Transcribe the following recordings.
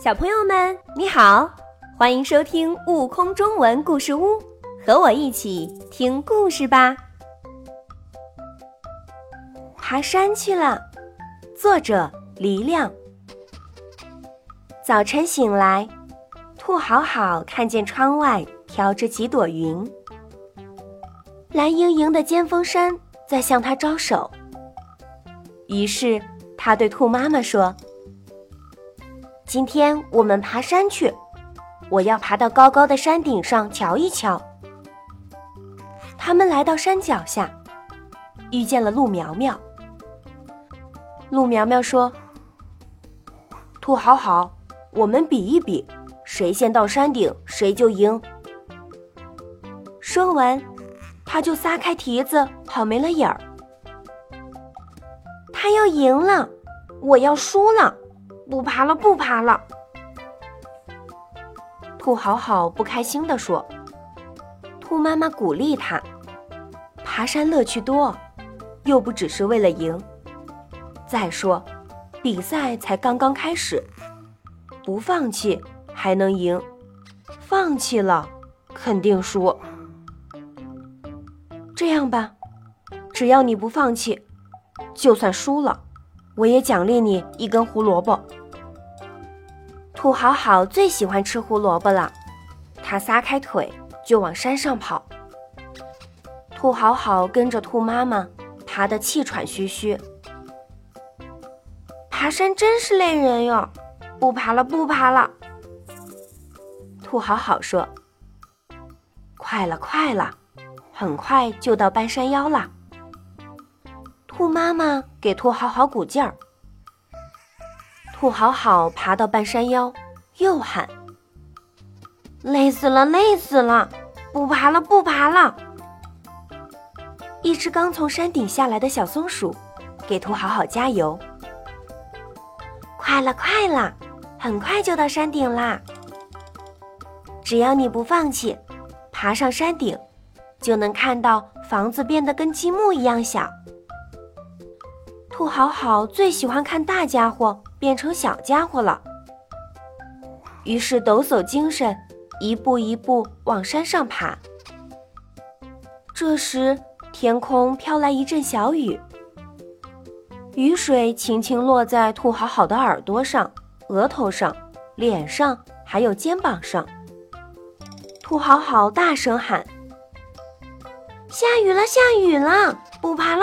小朋友们，你好，欢迎收听悟空中文故事屋，和我一起听故事吧。爬山去了，作者黎亮。早晨醒来，兔好好看见窗外飘着几朵云，蓝莹莹的尖峰山在向他招手。于是他对兔妈妈说，今天我们爬山去，我要爬到高高的山顶上瞧一瞧。他们来到山脚下，遇见了陆苗苗。陆苗苗说，兔好好，我们比一比，谁先到山顶谁就赢。说完，他就撒开蹄子跑没了影儿。他要赢了，我要输了，不爬了。兔好好不开心地说，兔妈妈鼓励他，爬山乐趣多，又不只是为了赢。再说，比赛才刚刚开始，不放弃还能赢，放弃了肯定输。这样吧，只要你不放弃，就算输了，我也奖励你一根胡萝卜。兔好好最喜欢吃胡萝卜了，他撒开腿就往山上跑。兔好好跟着兔妈妈爬得气喘吁吁。爬山真是累人哟，不爬了。兔好好说，快了，很快就到半山腰了。兔妈妈给兔好好鼓劲儿。兔好好爬到半山腰，又喊，累死了，不爬了。一只刚从山顶下来的小松鼠给兔好好加油，快了，很快就到山顶啦。只要你不放弃，爬上山顶就能看到房子变得跟积木一样小。兔好好最喜欢看大家伙变成小家伙了，于是抖擞精神，一步一步往山上爬。这时天空飘来一阵小雨，雨水轻轻落在兔好好的耳朵上、额头上、脸上还有肩膀上。兔好好大声喊，下雨了，不爬了。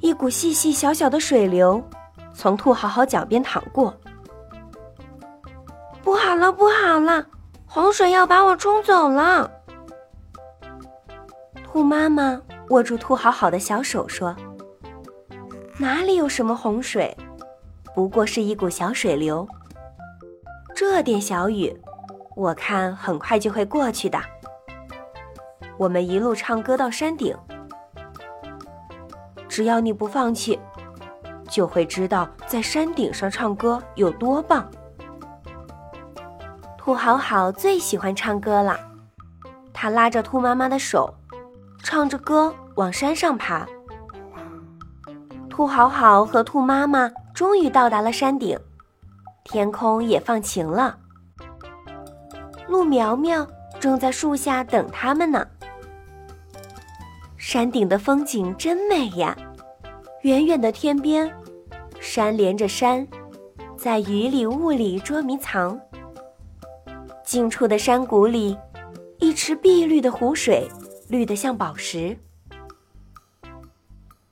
一股细细小小的水流从兔好好脚边淌过，不好了，洪水要把我冲走了。兔妈妈握住兔好好的小手说，哪里有什么洪水，不过是一股小水流，这点小雨我看很快就会过去的。我们一路唱歌到山顶，只要你不放弃，就会知道在山顶上唱歌有多棒。兔好好最喜欢唱歌了，他拉着兔妈妈的手，唱着歌往山上爬。兔好好和兔妈妈终于到达了山顶，天空也放晴了。陆苗苗正在树下等他们呢。山顶的风景真美呀，远远的天边，山连着山，在雨里雾里捉迷藏。近处的山谷里，一池碧绿的湖水，绿得像宝石。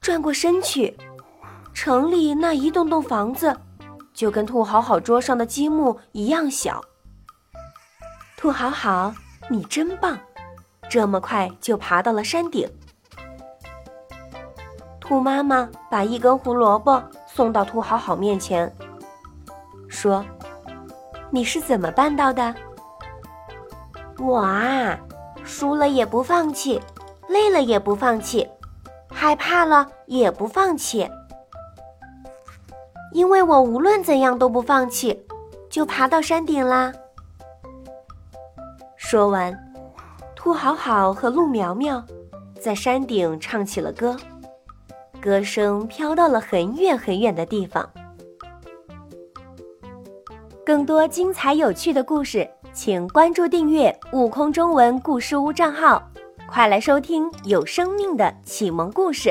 转过身去，城里那一栋栋房子就跟兔好好桌上的积木一样小。兔好好，你真棒，这么快就爬到了山顶。兔妈妈把一根胡萝卜送到兔好好面前，说，你是怎么办到的？我啊，输了也不放弃，累了也不放弃，害怕了也不放弃。因为我无论怎样都不放弃，就爬到山顶啦。说完，兔好好和陆苗苗在山顶唱起了歌。歌声飘到了很远很远的地方。更多精彩有趣的故事，请关注订阅悟空中文故事屋账号，快来收听有生命的启蒙故事。